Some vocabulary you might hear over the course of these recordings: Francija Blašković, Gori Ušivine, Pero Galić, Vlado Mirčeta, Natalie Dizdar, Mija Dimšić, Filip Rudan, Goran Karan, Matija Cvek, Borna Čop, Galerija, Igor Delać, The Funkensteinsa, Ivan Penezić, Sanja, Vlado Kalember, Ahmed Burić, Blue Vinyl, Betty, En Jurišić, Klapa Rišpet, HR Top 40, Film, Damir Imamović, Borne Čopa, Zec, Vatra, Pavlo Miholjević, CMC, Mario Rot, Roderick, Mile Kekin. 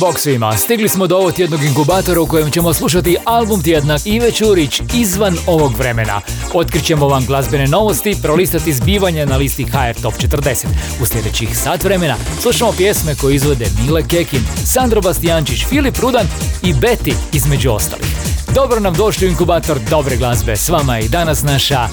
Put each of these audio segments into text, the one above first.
Bok svima, stigli smo do ovog tjednog inkubatora u kojem ćemo slušati album tjedna Ive Čurić izvan ovog vremena. Otkrićemo vam glazbene novosti, prolistati zbivanja na listi HR Top 40. U sljedećih sat vremena slušamo pjesme koje izvode Mile Kekin, Sandro Bastijančić, Filip Rudan i Betty između ostalih. Dobro nam došli u inkubator dobre glazbe. S vama je danas naša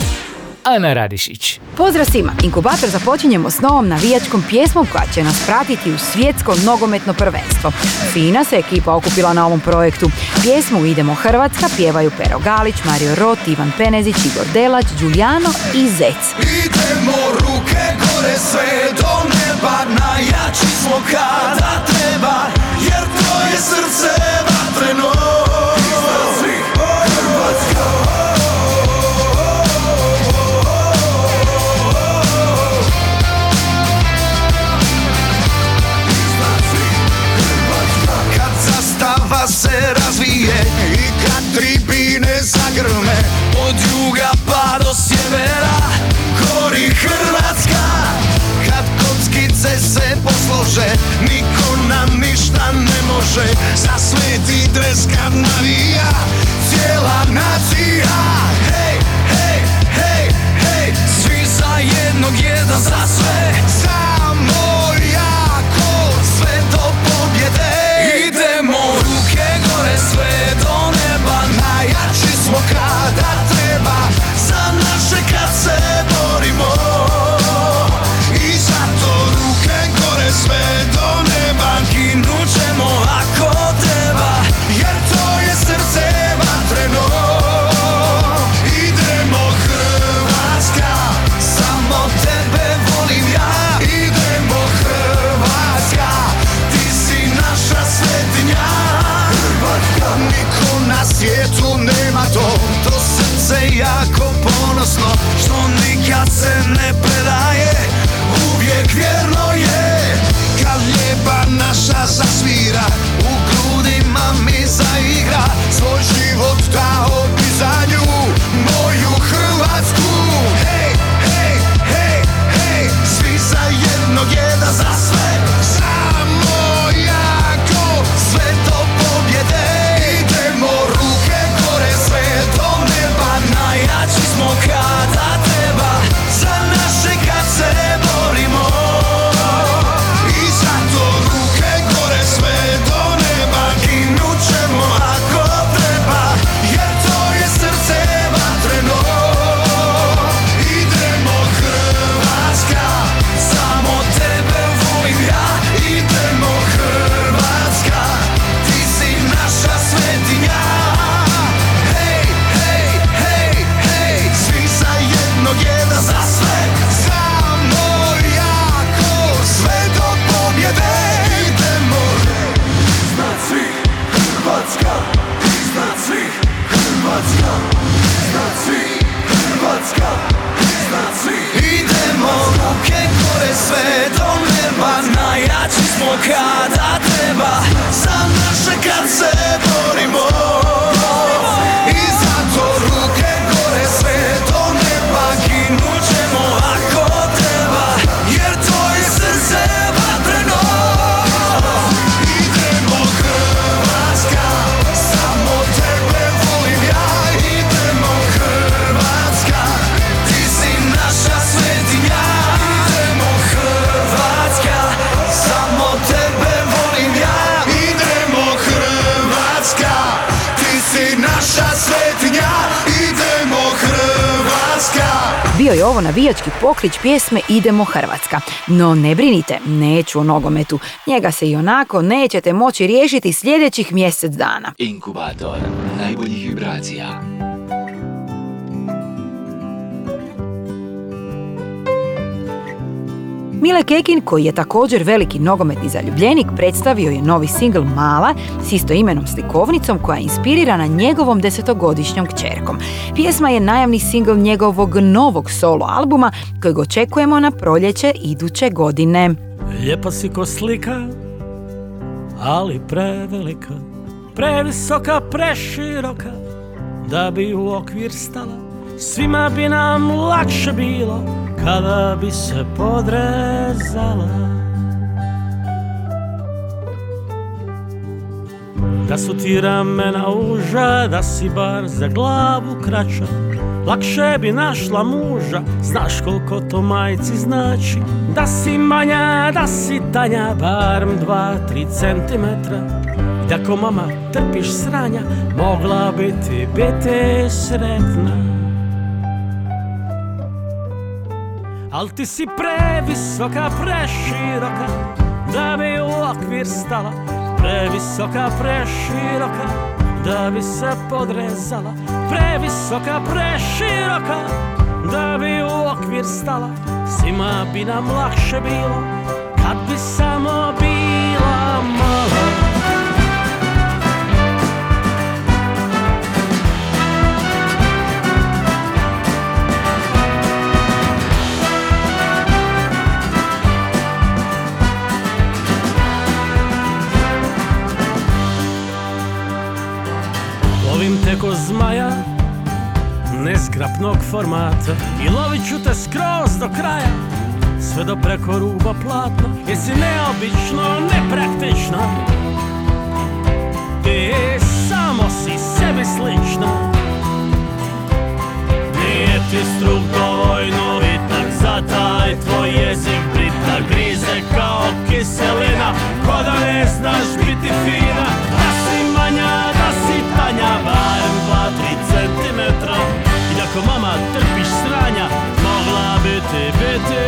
Ana Radišić. Pozdrav svima! Inkubator započinjemo s novom navijačkom pjesmom koja će nas pratiti u svjetsko nogometno prvenstvo. Fina se ekipa okupila na ovom projektu. Pjesmu Idemo Hrvatska pjevaju Pero Galić, Mario Rot, Ivan Penezić, Igor Delać, Giuliano i Zec. Idemo ruke gore sve do neba, najjači smo kada treba, jer tvoje srce vatreno. Se razvije i kad tribine zagrme od juga pa do sjevera gori Hrvatska. Kad kockice se poslože niko nam ništa ne može, za sveti dres kad navija cijela nacija. Hej, hej, hej, hej, svi za jednog, jedan za sve, samo jako sve do pobjede. Idemo ruke gore sve do neba, najjači smo kada treba, za naše kad se borimo. I zato ruke gore sve do neba, ginut ćemo ako treba, jer to je srce vatreno. Idemo Hrvatska, samo tebe volim ja. Idemo Hrvatska, ti si naša svetinja. Hrvatska, niko na svijetu nema to, to srce jako ponosno, što nikad se ne predaje, uvijek vjerno je. Kad lijepa naša zasvira, u grudima mi zaigra, svoj život dao bi za nju, moju Hrvatsku. Hej, hej, hej, hej, svi za jednog, jedan za sve, samo jako sve do pobjede. Idemo ruke gore sve do neba, najjači smo kada treba, za naše kad se borimo. I zato ruke gore sve do neba, ginut ćemo ako treba, jer to je srce vatreno. Idemo Hrvatska, samo tebe volim ja. Idemo Hrvatska, ti si naša svetinja. Hej, hej, hej, hej, svi za jednog, jedan za sve, samo jako sve do pobjede. Idemo iznad svih Hrvatska, iznad svih Hrvatska, iznad svih Hrvatska, iznad svih. Idemo ruke gore sve do neba, najjači smo kada treba, za naše kad se borimo. I zato ruke gore sve do neba, ginut ćemo ako treba, jer to je srce vatreno. Idemo Hrvatska, samo tebe volim ja. Idemo Hrvatska, ti si naša svetinja. Idemo Hrvatska, samo tebe volim ja. Idemo Hrvatska, ti si naša svetinja. Idemo Hrvatska. Bio je ovo navijački poklič pjesme Idemo Hrvatska. No ne brinite, neću o nogometu. Njega se i onako nećete moći riješiti sljedećih mjesec dana. Inkubator najboljih vibracija. Mile Kekin, koji je također veliki nogometni zaljubljenik, predstavio je novi singl Mala s istoimenom slikovnicom koja je inspirirana njegovom 10-godišnjom kćerkom. Pjesma je najavni singl njegovog novog solo albuma kojeg očekujemo na proljeće iduće godine. Lijepa si ko slika, ali prevelika, previsoka, preširoka, da bi u okvir stala. Svima bi nam lakše bilo kada bi se podrezala. Da su ti ramena uža, da si bar za glavu kraća, lakše bi našla muža, znaš koliko to majci znači. Da si manja, da si tanja, barem 2-3 centimetra, da ko mama trpiš sranja, mogla bi ti biti sretna. Al ti si previsoka, preširoka, da bi u okvir stala. Previsoka, preširoka, da bi se podrezala. Previsoka, preširoka, da bi u okvir stala. Svima bi nam lakše bilo kad bi samo bila mala. Neko zmaja neskrapnog formata i lovit ću te skroz do kraja, sve do preko ruba platna. Jesi neobično, nepraktična i samo si sebi slična. Nije ti struk dovoljno vitak za taj tvoj jezik, brita grize kao kiselina, ko da ne znaš biti fina. Da si manja, da si tanja, barem 2-3 centimetra, i da ko mama trpiš sranja, mogla bi ti biti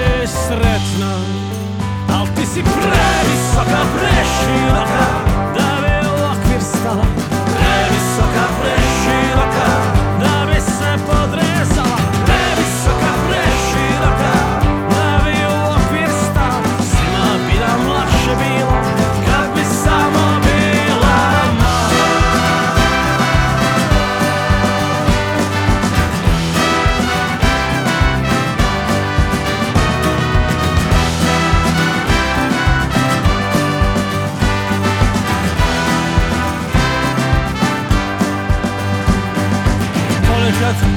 sretna. Al ti si previsoka, preširoka, da bi u okvir stala. Previsoka, preširoka, da bi se podrezala. Previsoka, preširoka, da bi u okvir stala. Svima bi nam lakše bilo kad bi samo bila.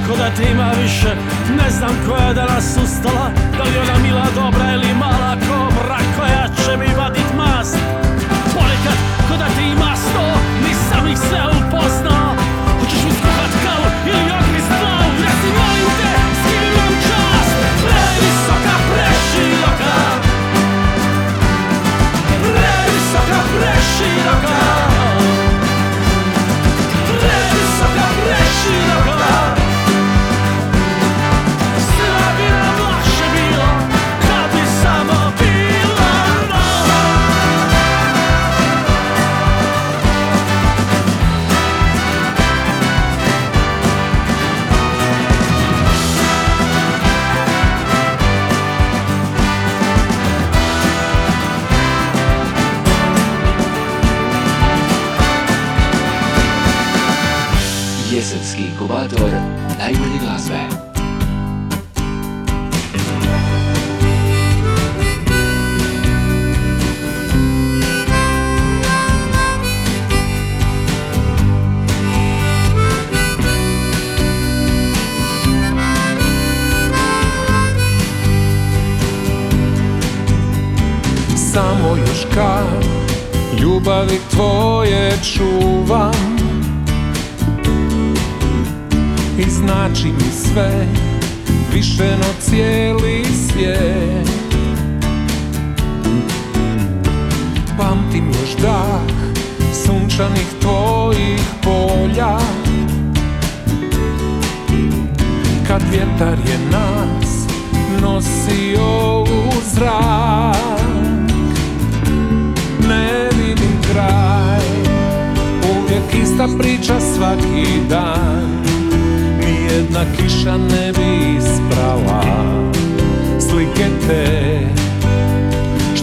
Ko da te ima više, ne znam koja je danas ustala. Da li ona mila, dobra ili mala kobra koja će mi vadit mast. Ponekad ko da te ima 100, nisam ih sve upoznao. Hoćeš mi skuhat kalu ili ogriz glavu? Ja si molim te, skini nam čast. Previsoka, preširoka, previsoka, preširoka, previsoka, preširoka. Inkubator najbolje glazbe. Samo još kap ljubavi tvoje čuvam i znači mi sve, više no cijeli svijet. Pamtim još dah sunčanih tvojih polja, kad vjetar je nas nosio u zrak. Ne vidim kraj, uvijek ista priča svaki dan. Jedna kiša ne bi isprala slike te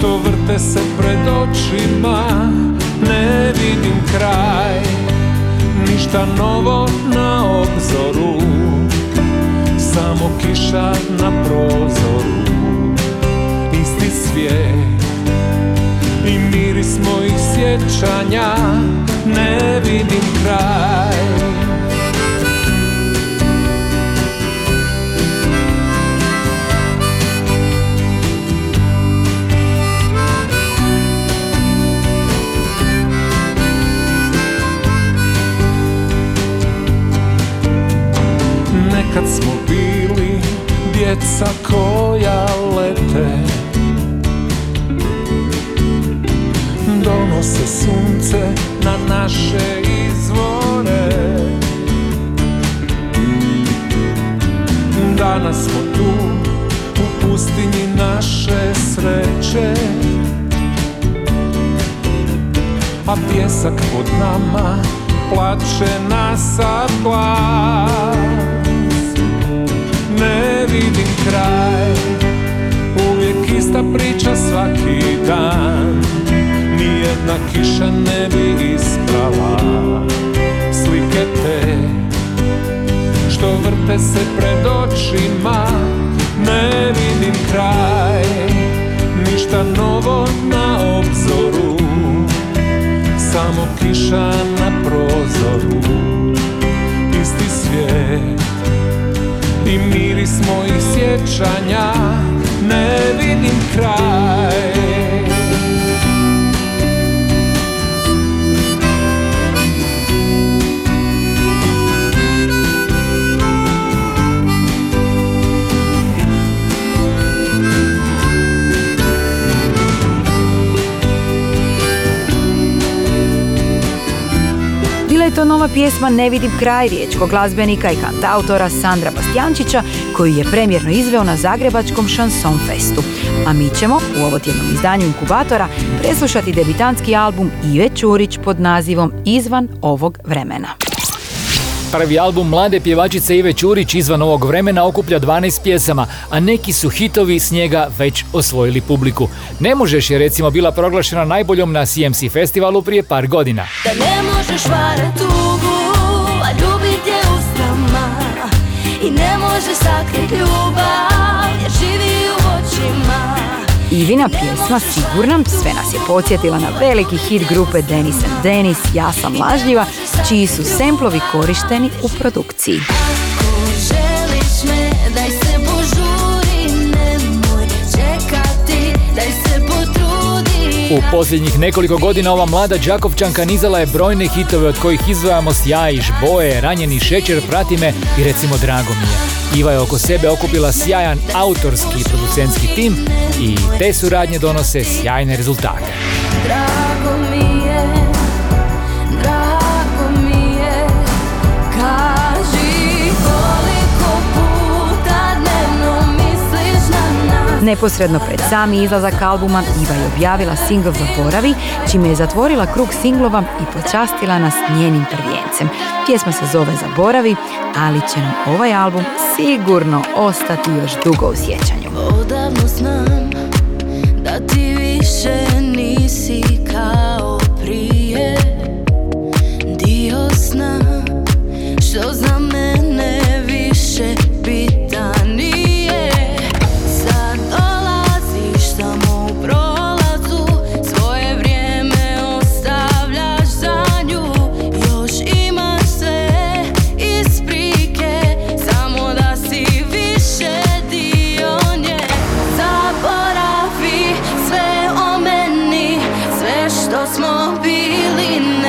što vrte se pred očima, ne vidim kraj, ništa novo na obzoru, samo kiša na prozoru, isti svijet i miris mojih sjećanja, ne vidim kraj. Kad smo bili djeca koja lete, donose sunce na naše izvore. Danas smo tu u pustinji naše sreće, a pjesak pod nama plače nas glas. Ne vidim kraj, uvijek ista priča svaki dan, nijedna kiša ne bi isprala slike te što vrte se pred očima, ne vidim kraj, ništa novo na obzoru, samo kiša na prozoru, isti svijet i miris mojih sjećanja, ne vidim kraj. Je to nova pjesma Ne vidim kraj riječkog glazbenika i kantautora Sandra Bastiančića, koju je premjerno izveo na zagrebačkom Šanson Festu. A mi ćemo u ovotjednom izdanju Inkubatora preslušati debitanski album Ive Čurić pod nazivom Izvan ovog vremena. Prvi album mlade pjevačice Ive Čurić Izvan ovog vremena okuplja 12 pjesama, a neki su hitovi s njega već osvojili publiku. Ne možeš je recimo bila proglašena najboljom na CMC festivalu prije par godina. Da ne možeš varat tugu, a ljubit je ustrama, i ne možeš sakrit ljubav, jer živi u očima. Ivina pjesma Sigurna sve nas je podsjetila na veliki hit grupe Denis & Denis, Ja sam lažljiva, čiji su semplovi korišteni u produkciji. U posljednjih nekoliko godina ova mlada đakovčanka nizala je brojne hitove od kojih izdvajamo Sjajiš, Boje, Ranjeni šećer, Prati me i recimo Drago mi je. Iva je oko sebe okupila sjajan autorski i producentski tim i te suradnje donose sjajne rezultate. Neposredno pred sami izlazak albuma Iva je objavila singl Zaboravi, čime je zatvorila krug singlova i počastila nas njenim prvijencem. Pjesma se zove Zaboravi, ali će nam ovaj album sigurno ostati još dugo u sjećanju. Odavno znam da ti više nisi kao prije, dio sna što za mene više pita nije. Smo bili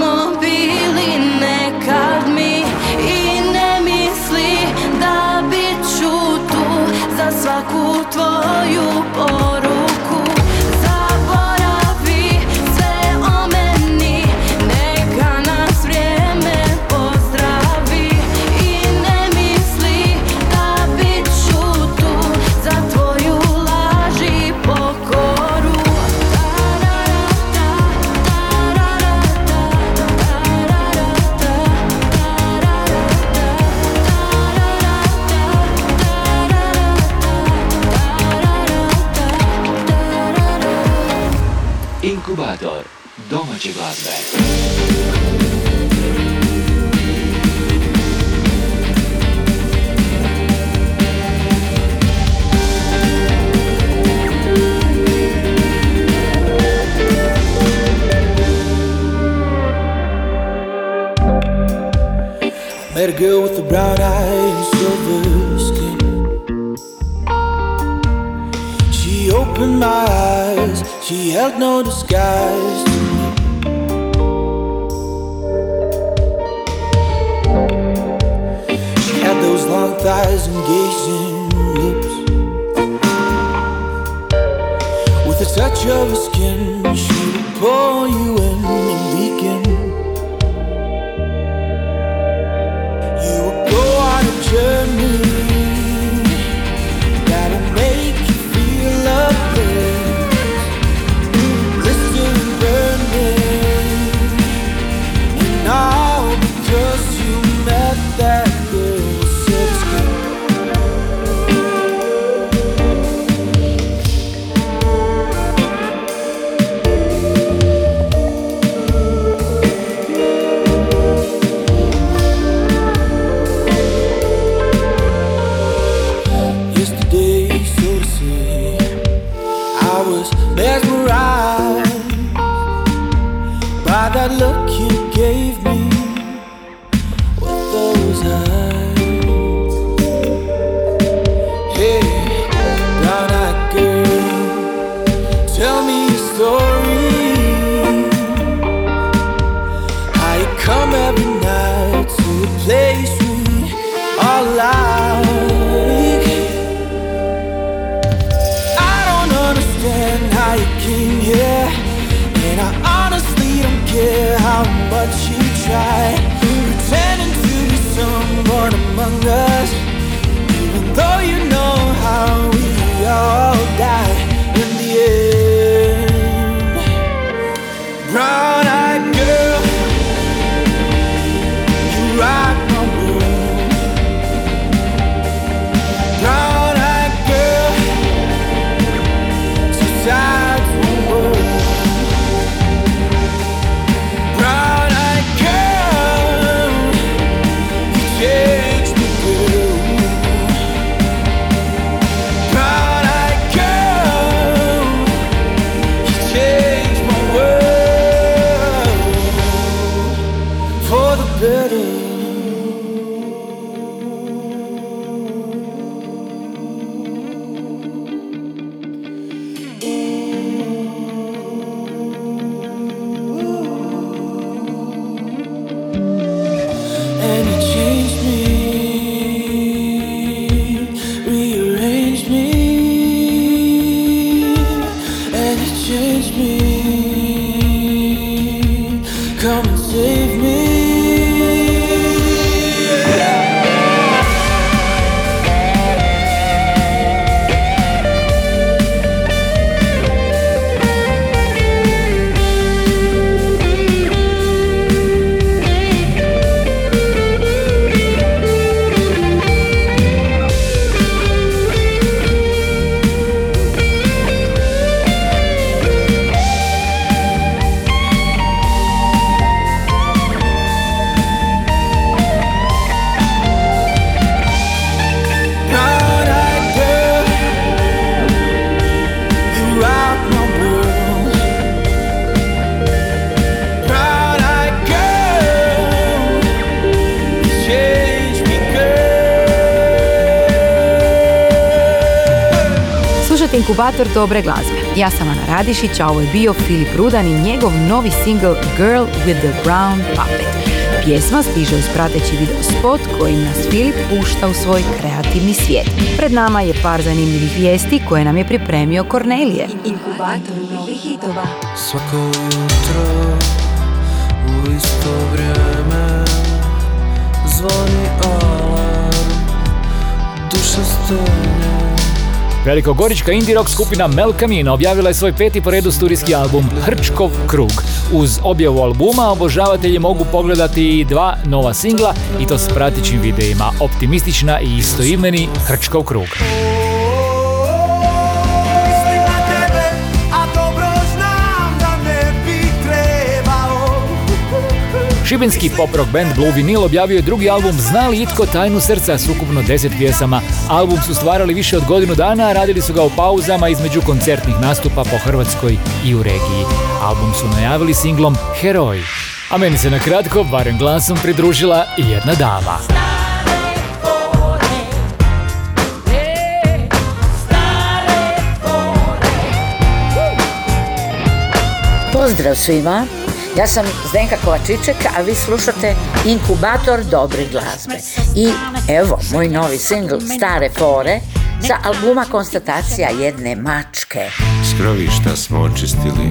smo bili nekad mi i ne misli da bit ću tu za svaku tvoju poruku. Domaće glazbe. Met a girl with a brown eye and silver skin. She opened my eyes, she held no disguise. Long thighs and gazing lips. With the touch of her skin, she would pull you in and begin. You would go on a journey that'll make you feel a place, blistering and burning, and all because you met that. Pretending to be someone among us, even though you know how we all die in the end. Brown-eyed girl, you rock my world. Brown-eyed girl, two sides of the world. inkubator dobre glazbe. Ja sam Ana Radišić, a ovo je bio Filip Rudan i njegov novi single Girl with the Brown Puppet. Pjesma stiže uz prateći video spot kojim nas Filip pušta u svoj kreativni svijet. Pred nama je par zanimljivih vijesti koje nam je pripremio Kornelije. Inkubator novih hitova. Svako jutro u isto vrijeme zvoni alarm, duša stane. Velikogorička indie rock skupina Melkam objavila je svoj 5. po redu studijski album Hrčkov krug. Uz objavu albuma obožavatelji mogu pogledati i 2 nova singla i to s pratećim videima, optimistična i istoimeni Hrčkov krug. Šibenski pop-rock band Blue Vinyl objavio je 2. album Zna li itko tajnu srca s ukupno 10 pjesama. Album su stvarali više od godinu dana, a radili su ga u pauzama između koncertnih nastupa po Hrvatskoj i u regiji. Album su najavili singlom Heroj. A meni se na kratko, barem glasom, pridružila jedna dama. Pozdrav svima! Ja sam Zdenka Kovačiček, a vi slušate Inkubator dobre glazbe. I evo, moj novi singl Stare fore sa albuma Konstatacija jedne mačke. Skrovišta smo očistili,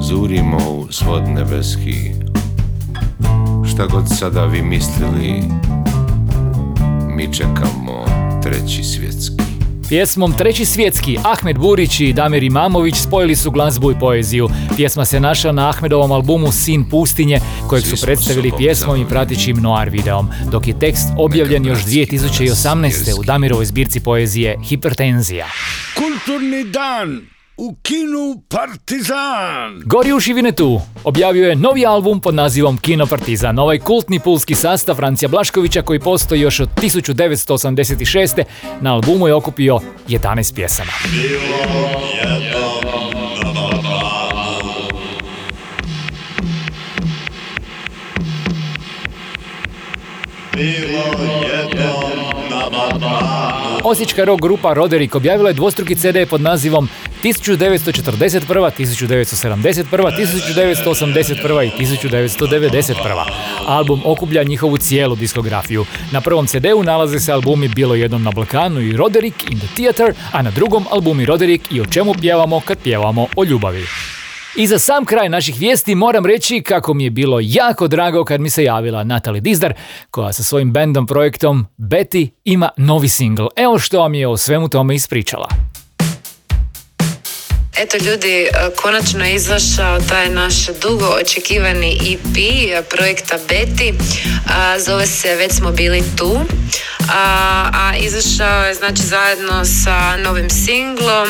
zurimo u svod nebeski. Šta god sada vi mislili, mi čekamo treći svjetski. Pjesmom Treći svjetski Ahmed Burić i Damir Imamović spojili su glazbu i poeziju. Pjesma se našla na Ahmedovom albumu Sin pustinje, kojeg su predstavili pjesmom i pratećim noir videom, dok je tekst objavljen još 2018. u Damirovoj zbirci poezije Hipertenzija. Kulturni dan u Kinu Partizan. Gori Ušivine tu objavio je novi album pod nazivom Kino Partizan. Ovaj kultni pulski sastav Francija Blaškovića, koji postoji još od 1986. na albumu je okupio 11 pjesama. Osječka rock grupa Roderick objavila je dvostruki CD pod nazivom 1941, 1971, 1981 i 1991. Album okuplja njihovu cijelu diskografiju. Na prvom CD-u nalaze se albumi Bilo jednom na Balkanu i Roderick in the Theater, a na drugom albumi Roderick i O čemu pjevamo kad pjevamo o ljubavi. I za sam kraj naših vijesti moram reći kako mi je bilo jako drago kad mi se javila Natalie Dizdar, koja sa svojim bandom projektom Betty ima novi singl. Evo što vam je o svemu tome ispričala. Eto ljudi, konačno je izašao taj naš dugo očekivani EP projekta Betty, zove se Već smo bili tu, a izašao je znači zajedno sa novim singlom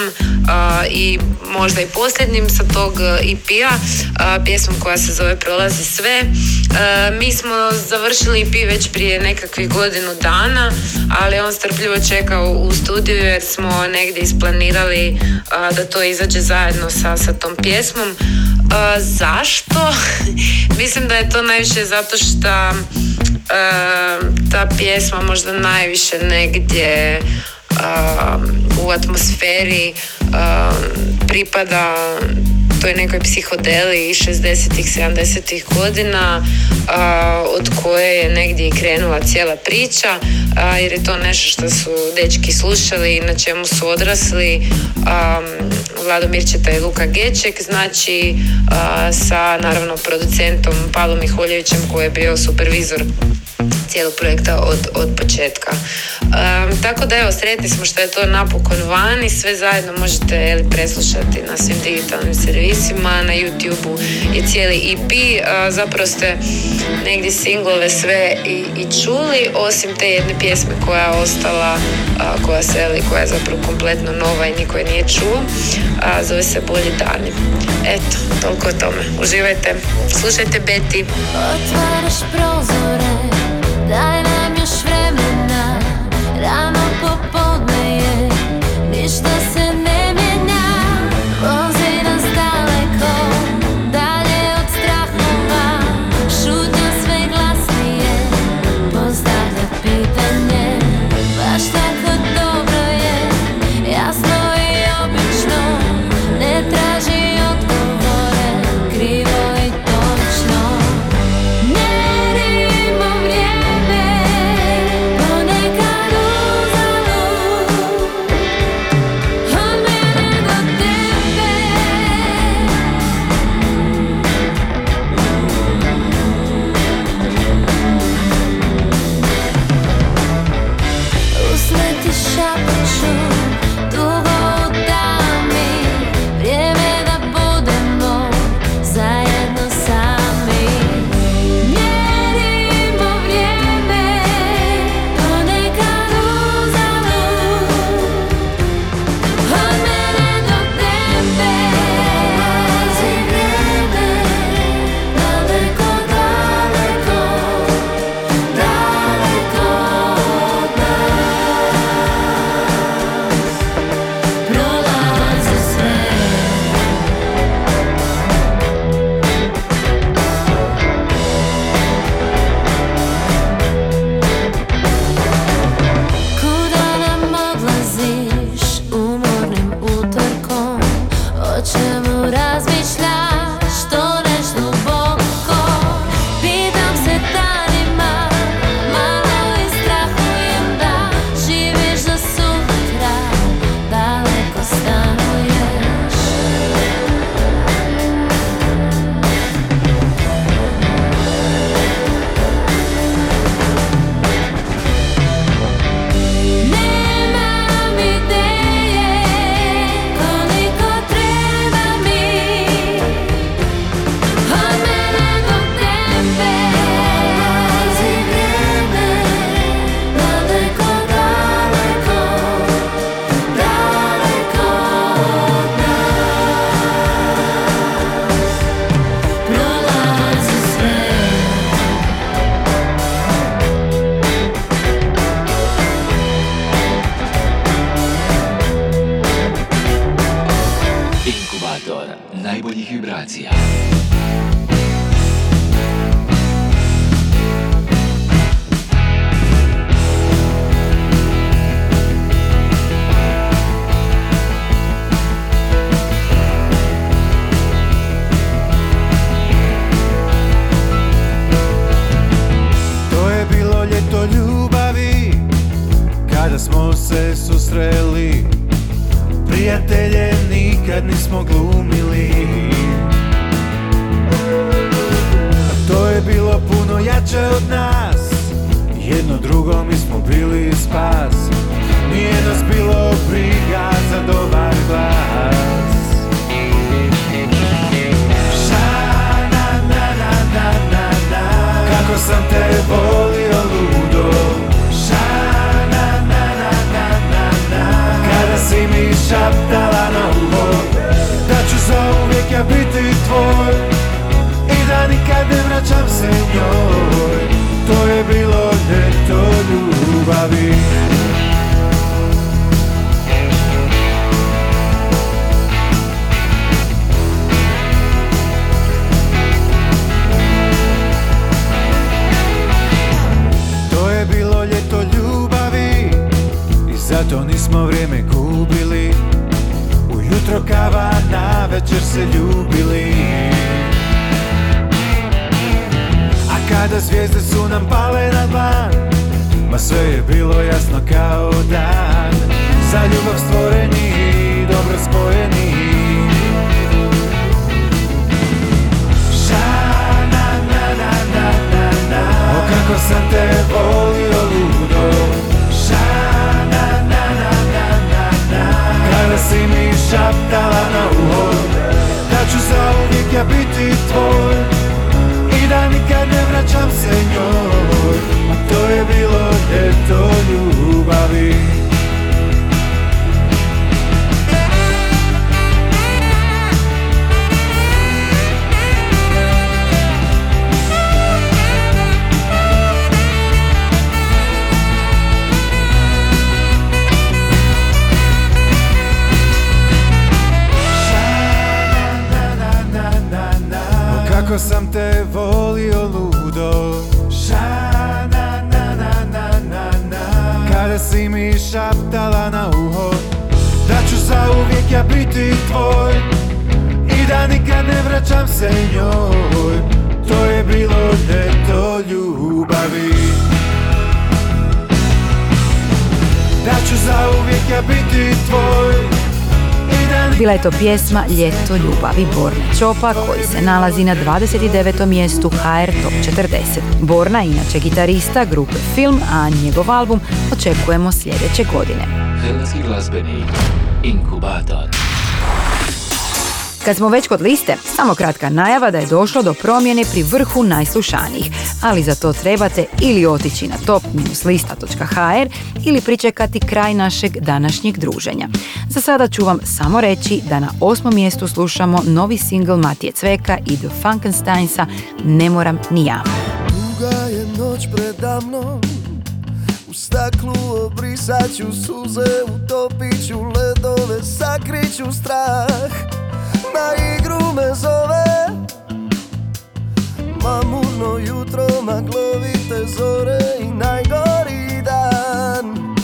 i možda i posljednjim sa tog EP-a, pjesmom koja se zove Prolazi sve. Mi smo završili EP već prije nekakvih godinu dana, ali on strpljivo čekao u studiju jer smo negdje isplanirali da to izađe zajedno sa tom pjesmom. Zašto? Mislim da je to najviše zato što ta pjesma možda najviše negdje u atmosferi pripada toj nekoj psihodeliji 60-ih, 70-ih godina, od koje je negdje i krenula cijela priča, jer je to nešto što su dečki slušali i na čemu su odrasli Vlado Mirčeta i Luka Geček, znači sa naravno producentom Pavlom Miholjevićem, koji je bio supervizor cijelog projekta od početka. Tako da evo, sretni smo što je to napokon van i sve zajedno možete preslušati na svim digitalnim servisima, na YouTube-u je cijeli EP. Zapravo ste negdje singlove sve i čuli, osim te jedne pjesme koja je ostala, koja je zapravo kompletno nova i niko je nije čuo. Zove se Bolji dani. Eto, toliko o tome. Uživajte, slušajte Betty. Otvaraš prozore, daj nam još vremena, rano popodne je, ništa se ne mijenja. Vozi nas daleko, dalje od strahova, šutnja sve glasnije, postavlja pitanje. Baš tako dobro je, ja smo se susreli, prijatelje nikad nismo glumili. A to je bilo puno jače od nas, jedno drugo mi smo bili spas. Nije nas bilo briga za dobar glas. Kako sam te volio ludo, ša-na-na-na-na-na-na. Kada si mi šaptala na uho, da ću zauvijek ja biti tvoj i da nikad ne vraćam se njoj. To je bilo ljeto ljubavi. Zato nismo vrijeme gubili, ujutro kava, na večer se ljubili. A kada zvijezde su nam pale na dlan, ma sve je bilo jasno kao dan. Za ljubav stvoreni i dobro spojeni. Ša-na-na-na-na-na-na. O kako sam te volio ludo, kada si mi šaptala na uho, da ću zauvijek ja biti tvoj i da nikad ne vraćam se njoj. A to je bilo ljeto ljubavi. Kako sam te volio ludo, ša-na-na-na-na-na-na. Kada si mi šaptala na uho, da ću zauvijek ja biti tvoj i da nikad ne vraćam se njoj. To je bilo ljeto ljubavi. Da ću zauvijek ja biti tvoj. Bila je to pjesma Ljeto ljubavi Borne Čopa, koji se nalazi na 29. mjestu HR Top 40. Borna je inače gitarista grupe Film, a njegov album očekujemo sljedeće godine. Hrvatski glazbeni inkubator. Kad smo već kod liste, samo kratka najava da je došlo do promjene pri vrhu najslušanijih, ali za to trebate ili otići na top-lista.hr ili pričekati kraj našeg današnjeg druženja. Za sada ću vam samo reći da na 8. mjestu slušamo novi singl Matije Cveka i The Funkensteinsa Ne moram ni ja. Duga je noć predamnom, u staklu obrisat ću suze, utopit ću ledove, sakrit ću strah. Na igru me zove mamurno jutro, maglovite zore i najgori dan.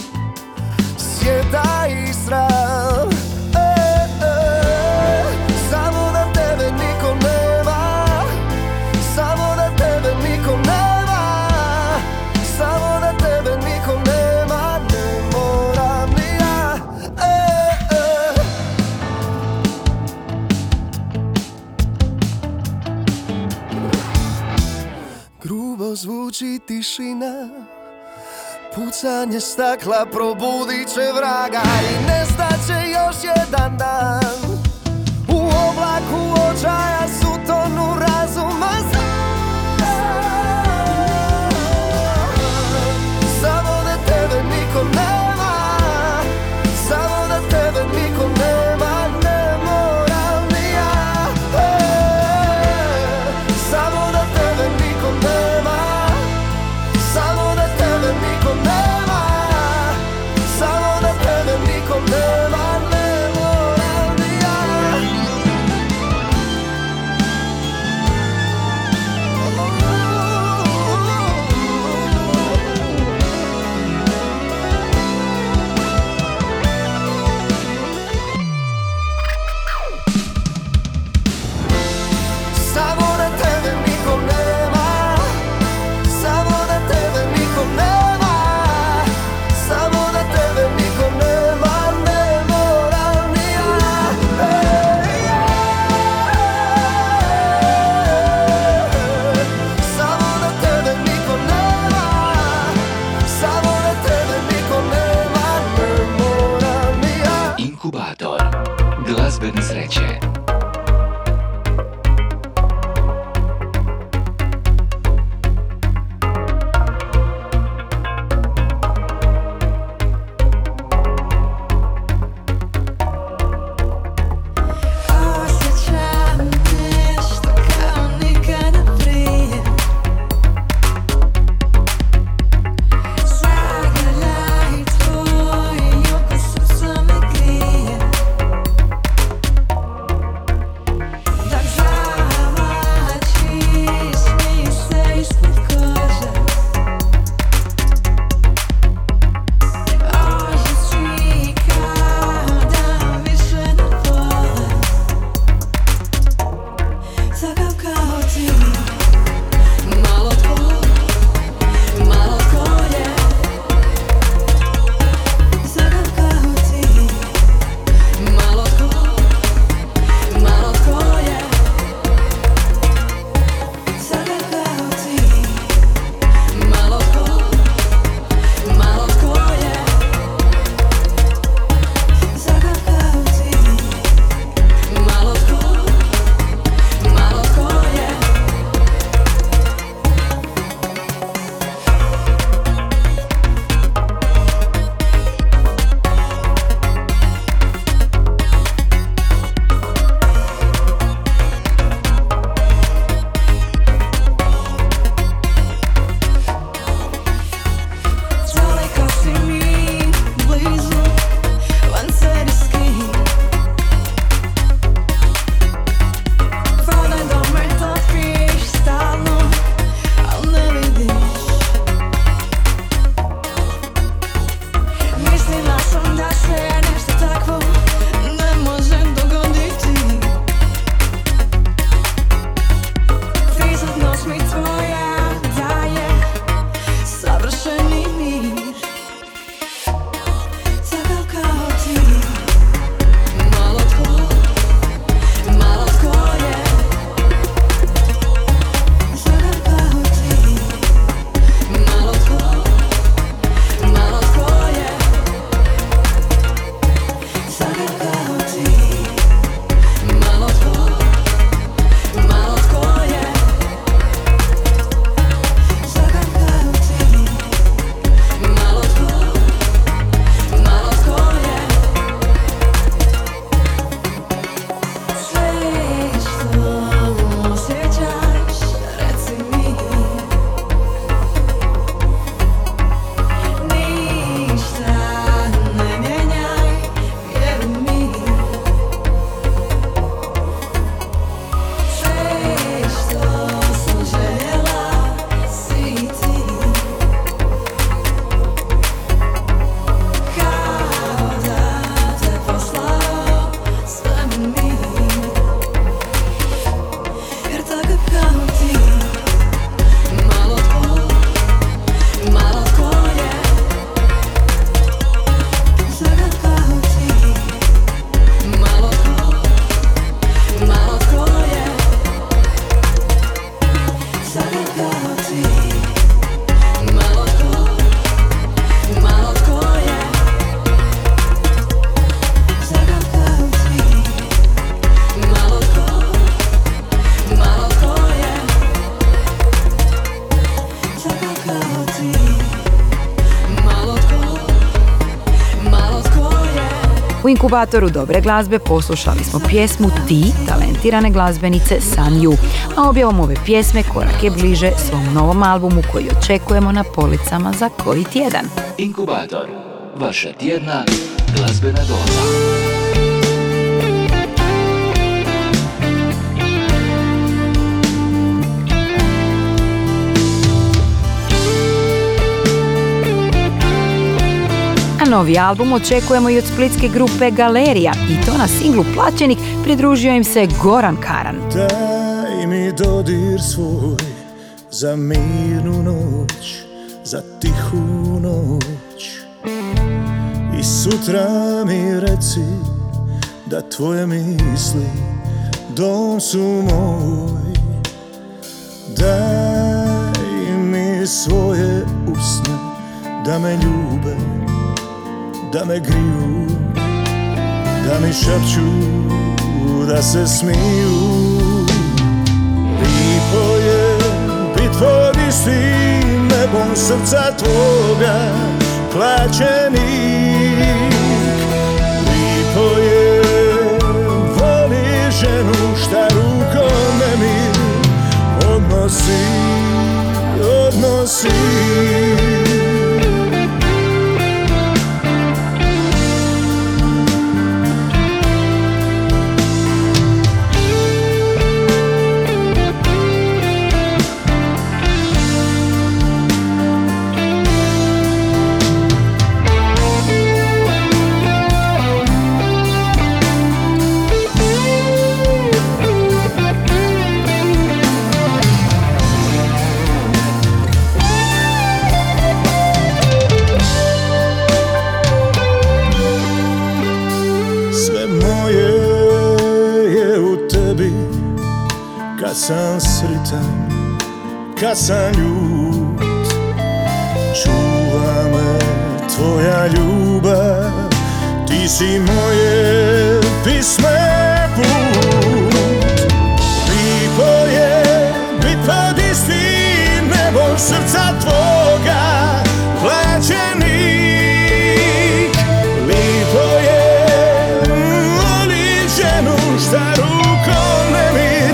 Sjeda i sram, samo da tebe niko nema, samo da tebe niko nema, samo da tebe niko nema. Ne moram ni ja. Grubo zvuči tišina, pucanje stakla probudit će vraga i nestaće još jedan dan. U oblaku očaja sutonu razuma znam, samo da tebe niko nema, samo da tebe niko nema. Ne moram ni ja, samo da tebe niko nema, samo da tebe niko nema, samo da tebe niko nema. Ne moram ni ja. U inkubatoru dobre glazbe poslušali smo pjesmu Ti, talentirane glazbenice Sanju, a objavom ove pjesme korak je bliže svom novom albumu koji očekujemo na policama za koji tjedan. Inkubator, vaša tjedna glazbena doza. Novi album očekujemo i od splitske grupe Galerija i to na singlu Plaćenik pridružio im se Goran Karan. Daj mi dodir svoj za mirnu noć, za tihu noć i sutra mi reci da tvoje misli dom su moj. Daj mi svoje usne da me ljube, da me griju, da mi šapću, da se smiju. Lipo je bit tvoj istim nebom srca tvoga, plaćenik. Lipo je voli ženu šta rukom mi odnosi, odnosi. Sam sretan, kad sam ljud, čuva me tvoja ljubav. Ti si moje pisme put. Lipo je bit pod istim nebom srca tvoga, plaćenik. Lipo je voli ženu šta rukom ne mi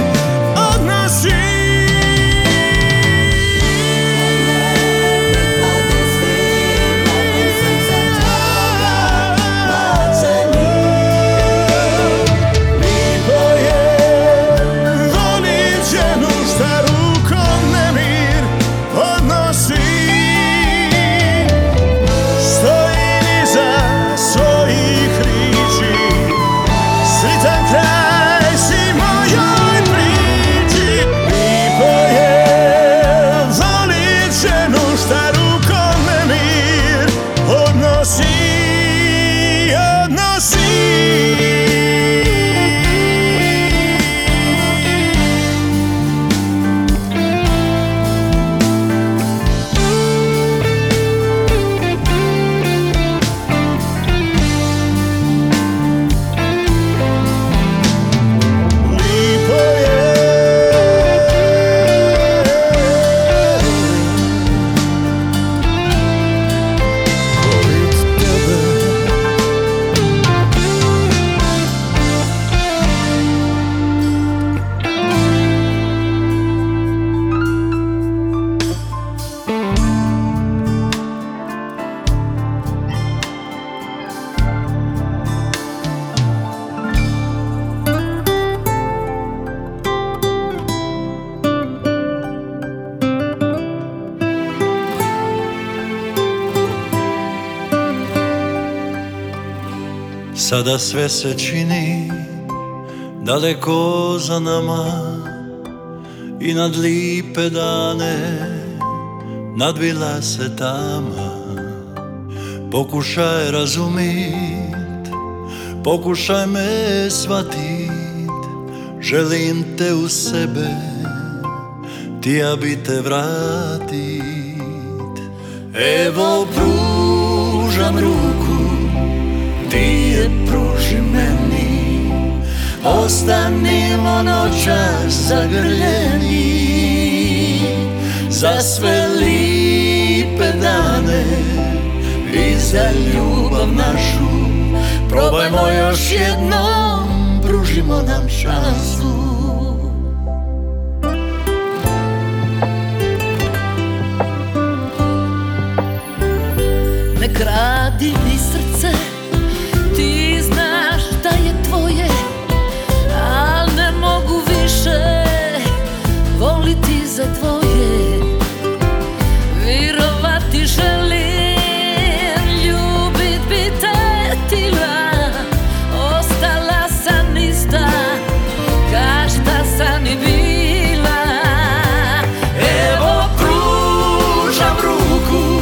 Sada sve se čini daleko za nama i nad lipe dane nadvila se tama. Pokušaj razumit, pokušaj me shvatit, želim te u sebe, tija bi te vratit. Evo pružam ruku, ti je pruži meni, ostanimo noćas zagrljeni. Za sve lipe dane i za ljubav našu, probajmo još jednom, pružimo nam šansu. Ne kradi mi srce, ti znaš da je tvoje, al ne mogu više voliti za tvoje. Vjerovati želim, ljubit bi te tila, ostala sam ista, každa sam i bila. Evo pružam ruku,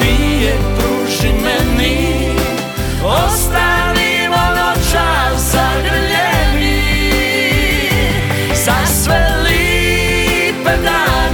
ti je pruži meni, ostanimo noća zagrljeni. Za sve lipe dane,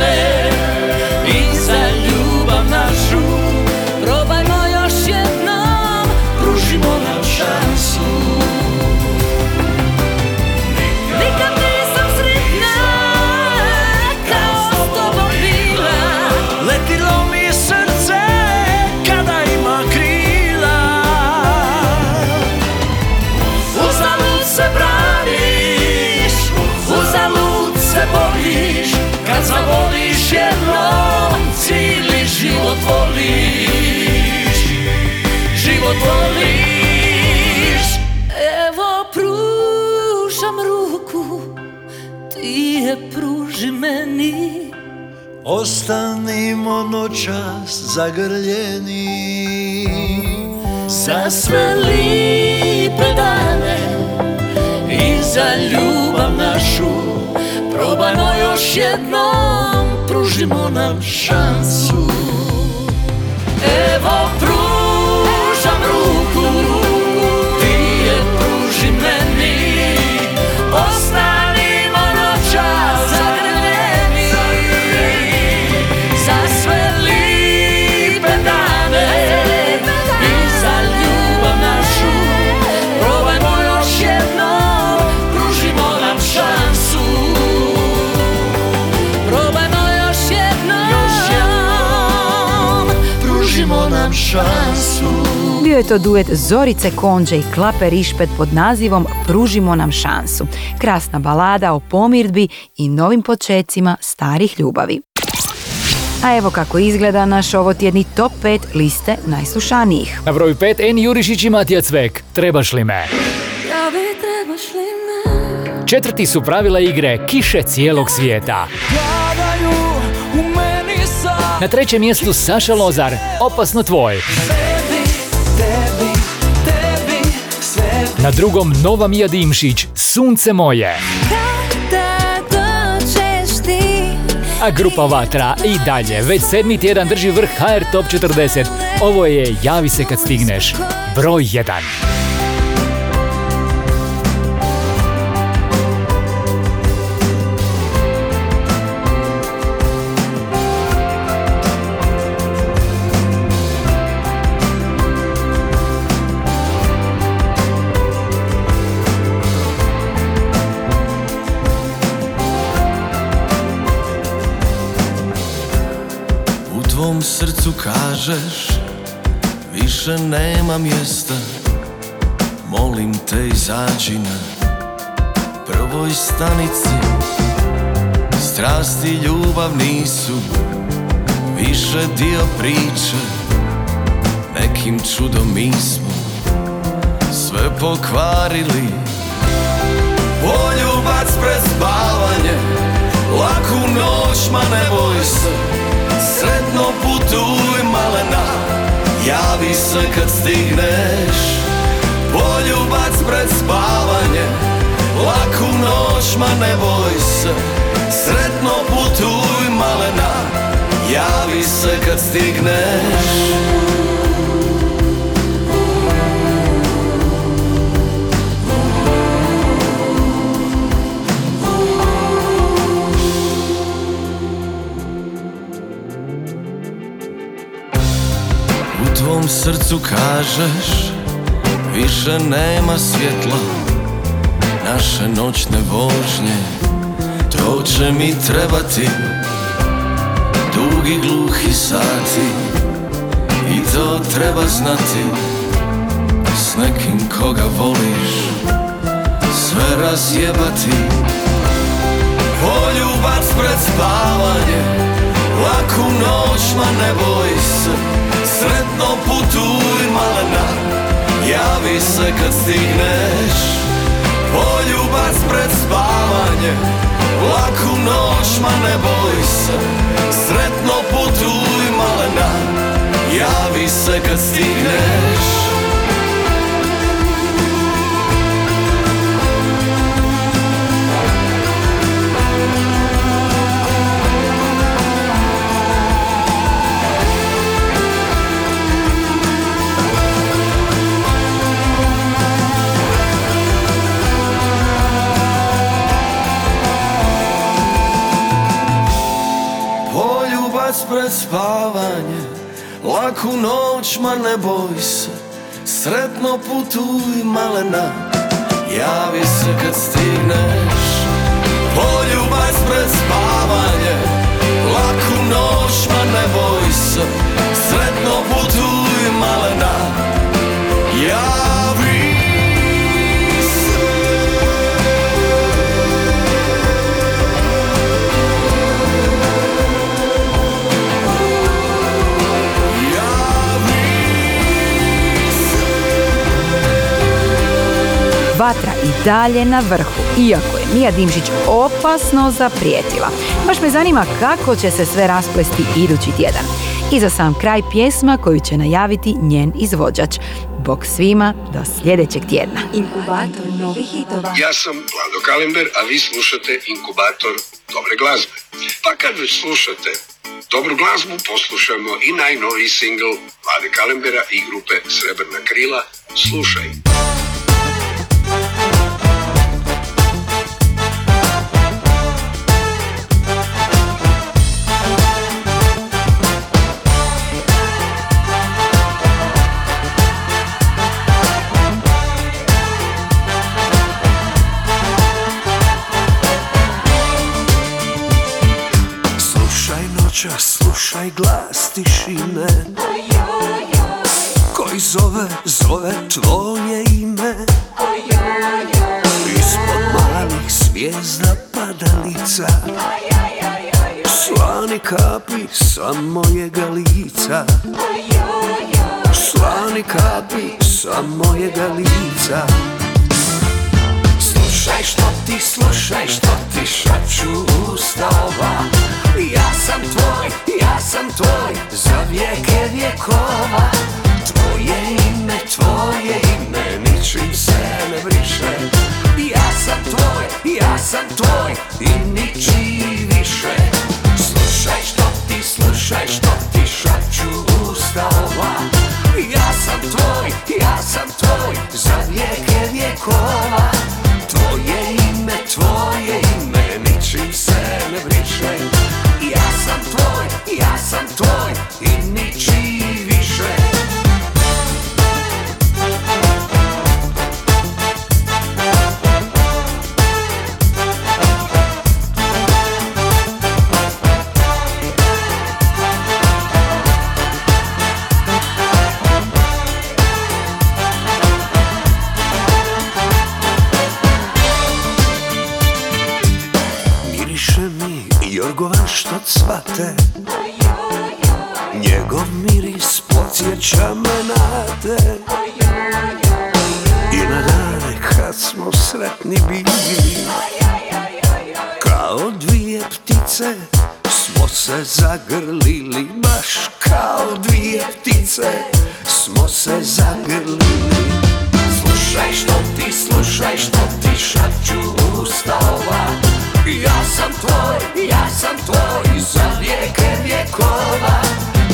kad zavoliš jednom, cijeli život voliš, život voliš. Evo pružam ruku, ti je pruži meni, ostanimo noćas zagrljeni. Za sve lipe dane i za ljubav našu, probajmo još jednom, pružimo nam šansu. Evo pružam ruku, ti je pruži meni, ostanimo noća zagrljeni. Za sve lipe dane i za ljubav našu, probajmo još jednom, pružimo nam šansu. Bio je to duet Zorice Konđe i Klape Rišpet pod nazivom Pružimo nam šansu. Krasna balada o pomirdbi i novim počecima starih ljubavi. A evo kako izgleda naš ovotjedni top 5 liste najslušanijih. Na broju 5 En Jurišić i Matija Cvek, Trebaš li me? Ja bi trebaš li me? Četvrti su pravila igre Kiše cijelog svijeta. Na trećem mjestu Saša Lozar, Opasno tvoj. Na drugom nova Mija Dimšić, Sunce moje. A grupa Vatra i dalje već 7. tjedan drži vrh HR Top 40. Ovo je Javi se kad stigneš, broj 1. U srcu kažeš više nema mjesta, molim te izađi na prvoj stanici. Strast i ljubav nisu više dio priče, nekim čudom mi smo sve pokvarili. Poljubac pred spavanje, laku noć ma ne boj se, sretno putuj malena, javi se kad stigneš. Poljubac pred spavanje, laku noć ma ne boj se, sretno putuj malena, javi se kad stigneš. tvom srcu kažeš, više nema svjetla, naše noćne vožnje, to će mi trebati, dugi gluhi sati, i to treba znati, s nekim koga voliš, sve razjebati. Poljubac pred spavanje, laku noć, ma ne boj se, sretno putuj malena, javi se kad stigneš. Poljubac pred spavanje, laku noć, ma ne boj se, sretno putuj malena, javi se kad stigneš. Pred spavanje, laku noć, ma ne boj se, sretno putuj malena, javi se kad stigneš. Poljubac pred spavanje, laku noć, ma ne boj se, sretno putuj malena, javi se. Vatra i dalje na vrhu, iako je Mija Dimšić opasno zaprijetila. Baš me zanima kako će se sve rasplesti idući tjedan. I za sam kraj pjesma koju će najaviti njen izvođač. Bog svima do sljedećeg tjedna. Inkubator novih hitova. Ja sam Vlado Kalember, a vi slušate Inkubator dobre glazbe. Pa kad već slušate dobru glazbu, poslušamo i najnoviji singl Vlade Kalembera i grupe Srebrna krila. Slušaj. Slušaj glas tišine koji zove tvoje ime. Ispod malih zvijezda padalica, slani kapi sa mojega lica, slani kapi sa mojega lica. Slušaj što ti šaču usta ova, ja sam tvoj, za vijeke vjekova. Tvoje ime, ničim se ne briše, ja sam tvoj i ničiji više. Slušaj što ti šaču usta ova, ja sam tvoj, za vijeke vjekova. Tvoje ime, ničim se ne briše, ja sam tvoj i ničiji više. Cvate, njegov miris podsjeća me na te, i na dane kad smo sretni bili, kao dvije ptice smo se zagrlili, baš kao dvije ptice smo se zagrlili. Slušaj što ti šaču usta ova, ja sam tvoj, za vijeke vjekova.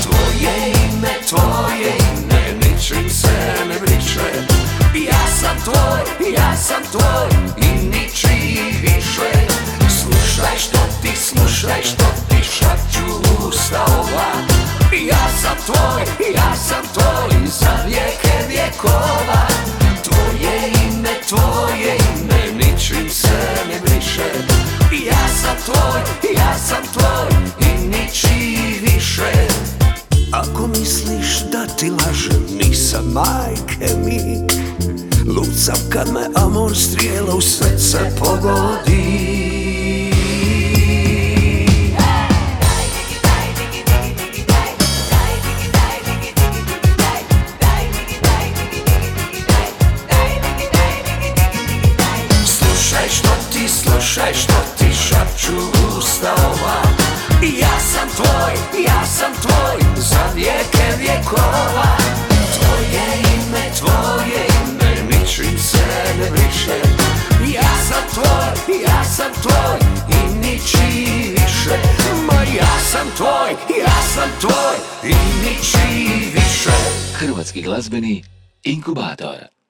Tvoje ime, ničim se ne briše, ja sam tvoj i ničiji više. Slušaj što ti šaču usta ova, ja sam tvoj, ja sam tvoj, za vijeke vjekova. Tvoje ime ničim se ne briše. Ja sam tvoj, ja sam tvoj i ničiji više. Ako misliš da ti lažem, nisam, majke mi, lucam kad me amor strijela u srce pogodi. Slušaj što ti šapću usta ova. Ja sam tvoj, ja sam tvoj, za vijeke vjekova. Tvoje ime ničim se ne briše. Ja sam tvoj i ničiji više. Ma ja sam tvoj i ničiji više. Hrvatski glazbeni inkubator.